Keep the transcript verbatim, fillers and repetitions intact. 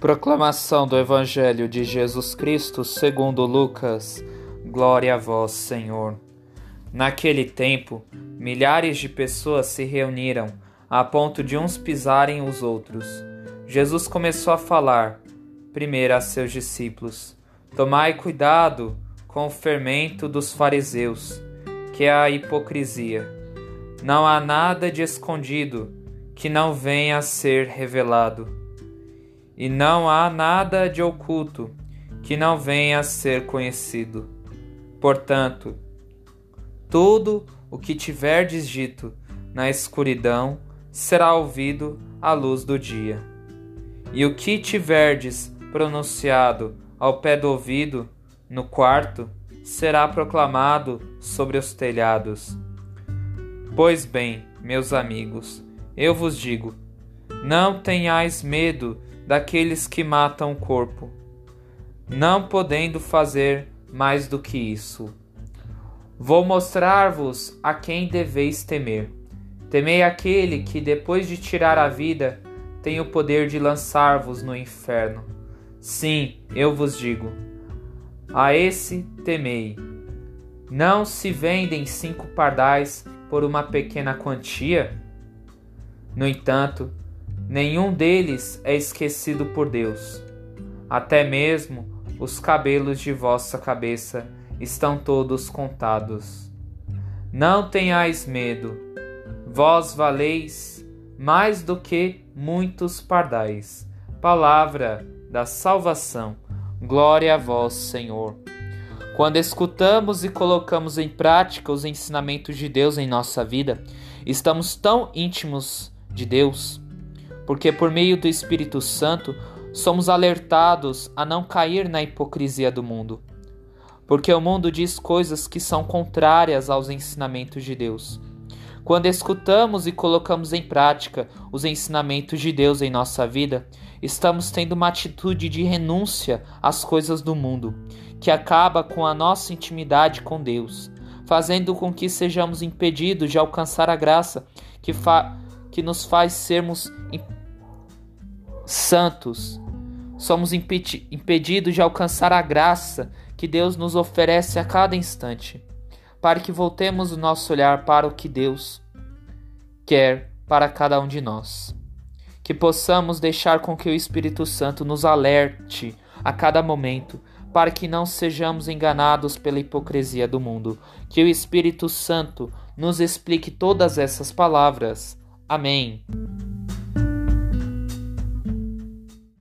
Proclamação do Evangelho de Jesus Cristo segundo Lucas. Glória a vós, Senhor. Naquele tempo, milhares de pessoas se reuniram, a ponto de uns pisarem os outros. Jesus começou a falar, primeiro a seus discípulos: Tomai cuidado com o fermento dos fariseus, que é a hipocrisia. Não há nada de escondido que não venha a ser revelado, e não há nada de oculto que não venha a ser conhecido. Portanto, tudo o que tiverdes dito na escuridão será ouvido à luz do dia, e o que tiverdes pronunciado ao pé do ouvido, no quarto, será proclamado sobre os telhados. Pois bem, meus amigos, eu vos digo, não tenhais medo daqueles que matam o corpo, não podendo fazer mais do que isso. Vou mostrar-vos a quem deveis temer. Temei aquele que, depois de tirar a vida, tem o poder de lançar-vos no inferno. Sim, eu vos digo, a esse temei. Não se vendem cinco pardais por uma pequena quantia? No entanto, nenhum deles é esquecido por Deus. Até mesmo os cabelos de vossa cabeça estão todos contados. Não tenhais medo. Vós valeis mais do que muitos pardais. Palavra da salvação. Glória a vós, Senhor. Quando escutamos e colocamos em prática os ensinamentos de Deus em nossa vida, estamos tão íntimos de Deus, porque por meio do Espírito Santo somos alertados a não cair na hipocrisia do mundo, porque o mundo diz coisas que são contrárias aos ensinamentos de Deus. Quando escutamos e colocamos em prática os ensinamentos de Deus em nossa vida, estamos tendo uma atitude de renúncia às coisas do mundo, que acaba com a nossa intimidade com Deus, fazendo com que sejamos impedidos de alcançar a graça que fa... que nos faz sermos impedidos santos. Somos impedi- impedidos de alcançar a graça que Deus nos oferece a cada instante, para que voltemos o nosso olhar para o que Deus quer para cada um de nós. Que possamos deixar com que o Espírito Santo nos alerte a cada momento, para que não sejamos enganados pela hipocrisia do mundo. Que o Espírito Santo nos explique todas essas palavras. Amém.